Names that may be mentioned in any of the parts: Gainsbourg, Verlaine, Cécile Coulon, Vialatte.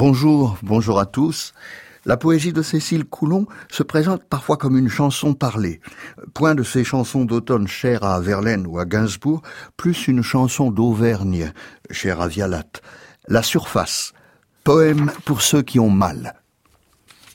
Bonjour, bonjour à tous. La poésie de Cécile Coulon se présente parfois comme une chanson parlée. Point de ces chansons d'automne chères à Verlaine ou à Gainsbourg, plus une chanson d'Auvergne, chère à Vialatte. La surface, poème pour ceux qui ont mal.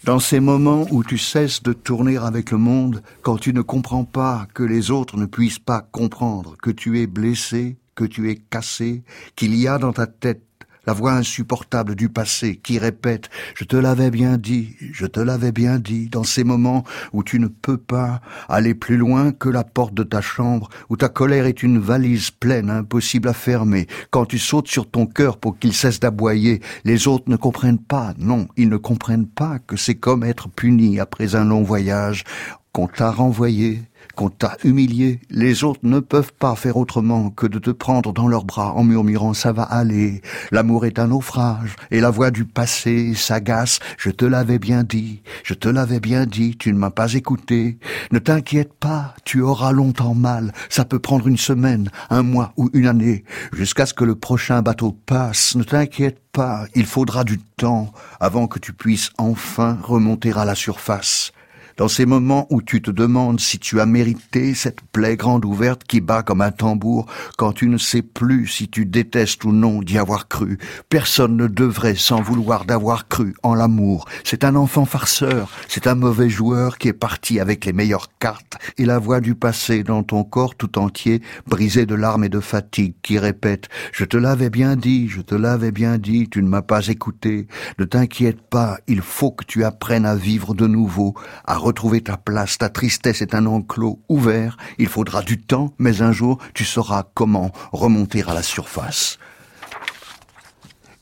Dans ces moments où tu cesses de tourner avec le monde, quand tu ne comprends pas, que les autres ne puissent pas comprendre, que tu es blessé, que tu es cassé, qu'il y a dans ta tête la voix insupportable du passé qui répète « Je te l'avais bien dit, je te l'avais bien dit » dans ces moments où tu ne peux pas aller plus loin que la porte de ta chambre, où ta colère est une valise pleine, impossible à fermer. Quand tu sautes sur ton cœur pour qu'il cesse d'aboyer, les autres ne comprennent pas, non, ils ne comprennent pas que c'est comme être puni après un long voyage, qu'on t'a renvoyé, qu'on t'a humilié. Les autres ne peuvent pas faire autrement que de te prendre dans leurs bras en murmurant « ça va aller ». L'amour est un naufrage, et la voix du passé s'agace. « Je te l'avais bien dit, je te l'avais bien dit, tu ne m'as pas écouté. Ne t'inquiète pas, tu auras longtemps mal. Ça peut prendre une semaine, un mois ou une année, jusqu'à ce que le prochain bateau passe. Ne t'inquiète pas, il faudra du temps avant que tu puisses enfin remonter à la surface. » Dans ces moments où tu te demandes si tu as mérité cette plaie grande ouverte qui bat comme un tambour, quand tu ne sais plus si tu détestes ou non d'y avoir cru, personne ne devrait s'en vouloir d'avoir cru en l'amour. C'est un enfant farceur, c'est un mauvais joueur qui est parti avec les meilleures cartes, et la voix du passé dans ton corps tout entier, brisé de larmes et de fatigue, qui répète « Je te l'avais bien dit, je te l'avais bien dit, tu ne m'as pas écouté, ne t'inquiète pas, il faut que tu apprennes à vivre de nouveau, à retrouver ta place, ta tristesse est un enclos ouvert, il faudra du temps, mais un jour tu sauras comment remonter à la surface. »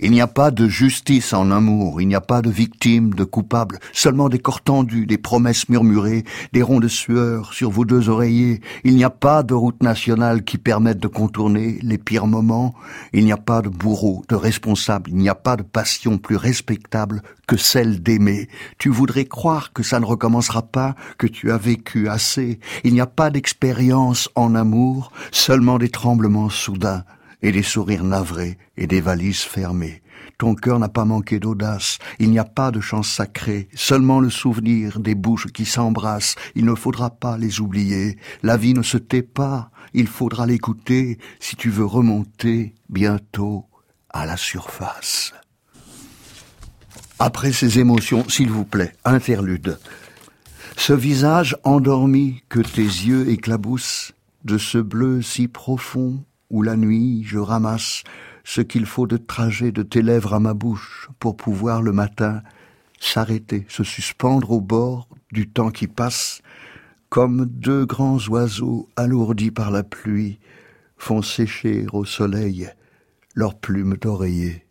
Il n'y a pas de justice en amour, il n'y a pas de victime, de coupable, seulement des corps tendus, des promesses murmurées, des ronds de sueur sur vos deux oreillers. Il n'y a pas de route nationale qui permette de contourner les pires moments. Il n'y a pas de bourreau, de responsable, il n'y a pas de passion plus respectable que celle d'aimer. Tu voudrais croire que ça ne recommencera pas, que tu as vécu assez. Il n'y a pas d'expérience en amour, seulement des tremblements soudains et des sourires navrés, et des valises fermées. Ton cœur n'a pas manqué d'audace, il n'y a pas de chant sacré, seulement le souvenir des bouches qui s'embrassent, il ne faudra pas les oublier, la vie ne se tait pas, il faudra l'écouter, si tu veux remonter bientôt à la surface. Après ces émotions, s'il vous plaît, interlude. Ce visage endormi que tes yeux éclaboussent, de ce bleu si profond, où la nuit je ramasse ce qu'il faut de trajet de tes lèvres à ma bouche pour pouvoir le matin s'arrêter, se suspendre au bord du temps qui passe, comme deux grands oiseaux alourdis par la pluie font sécher au soleil leurs plumes d'oreiller.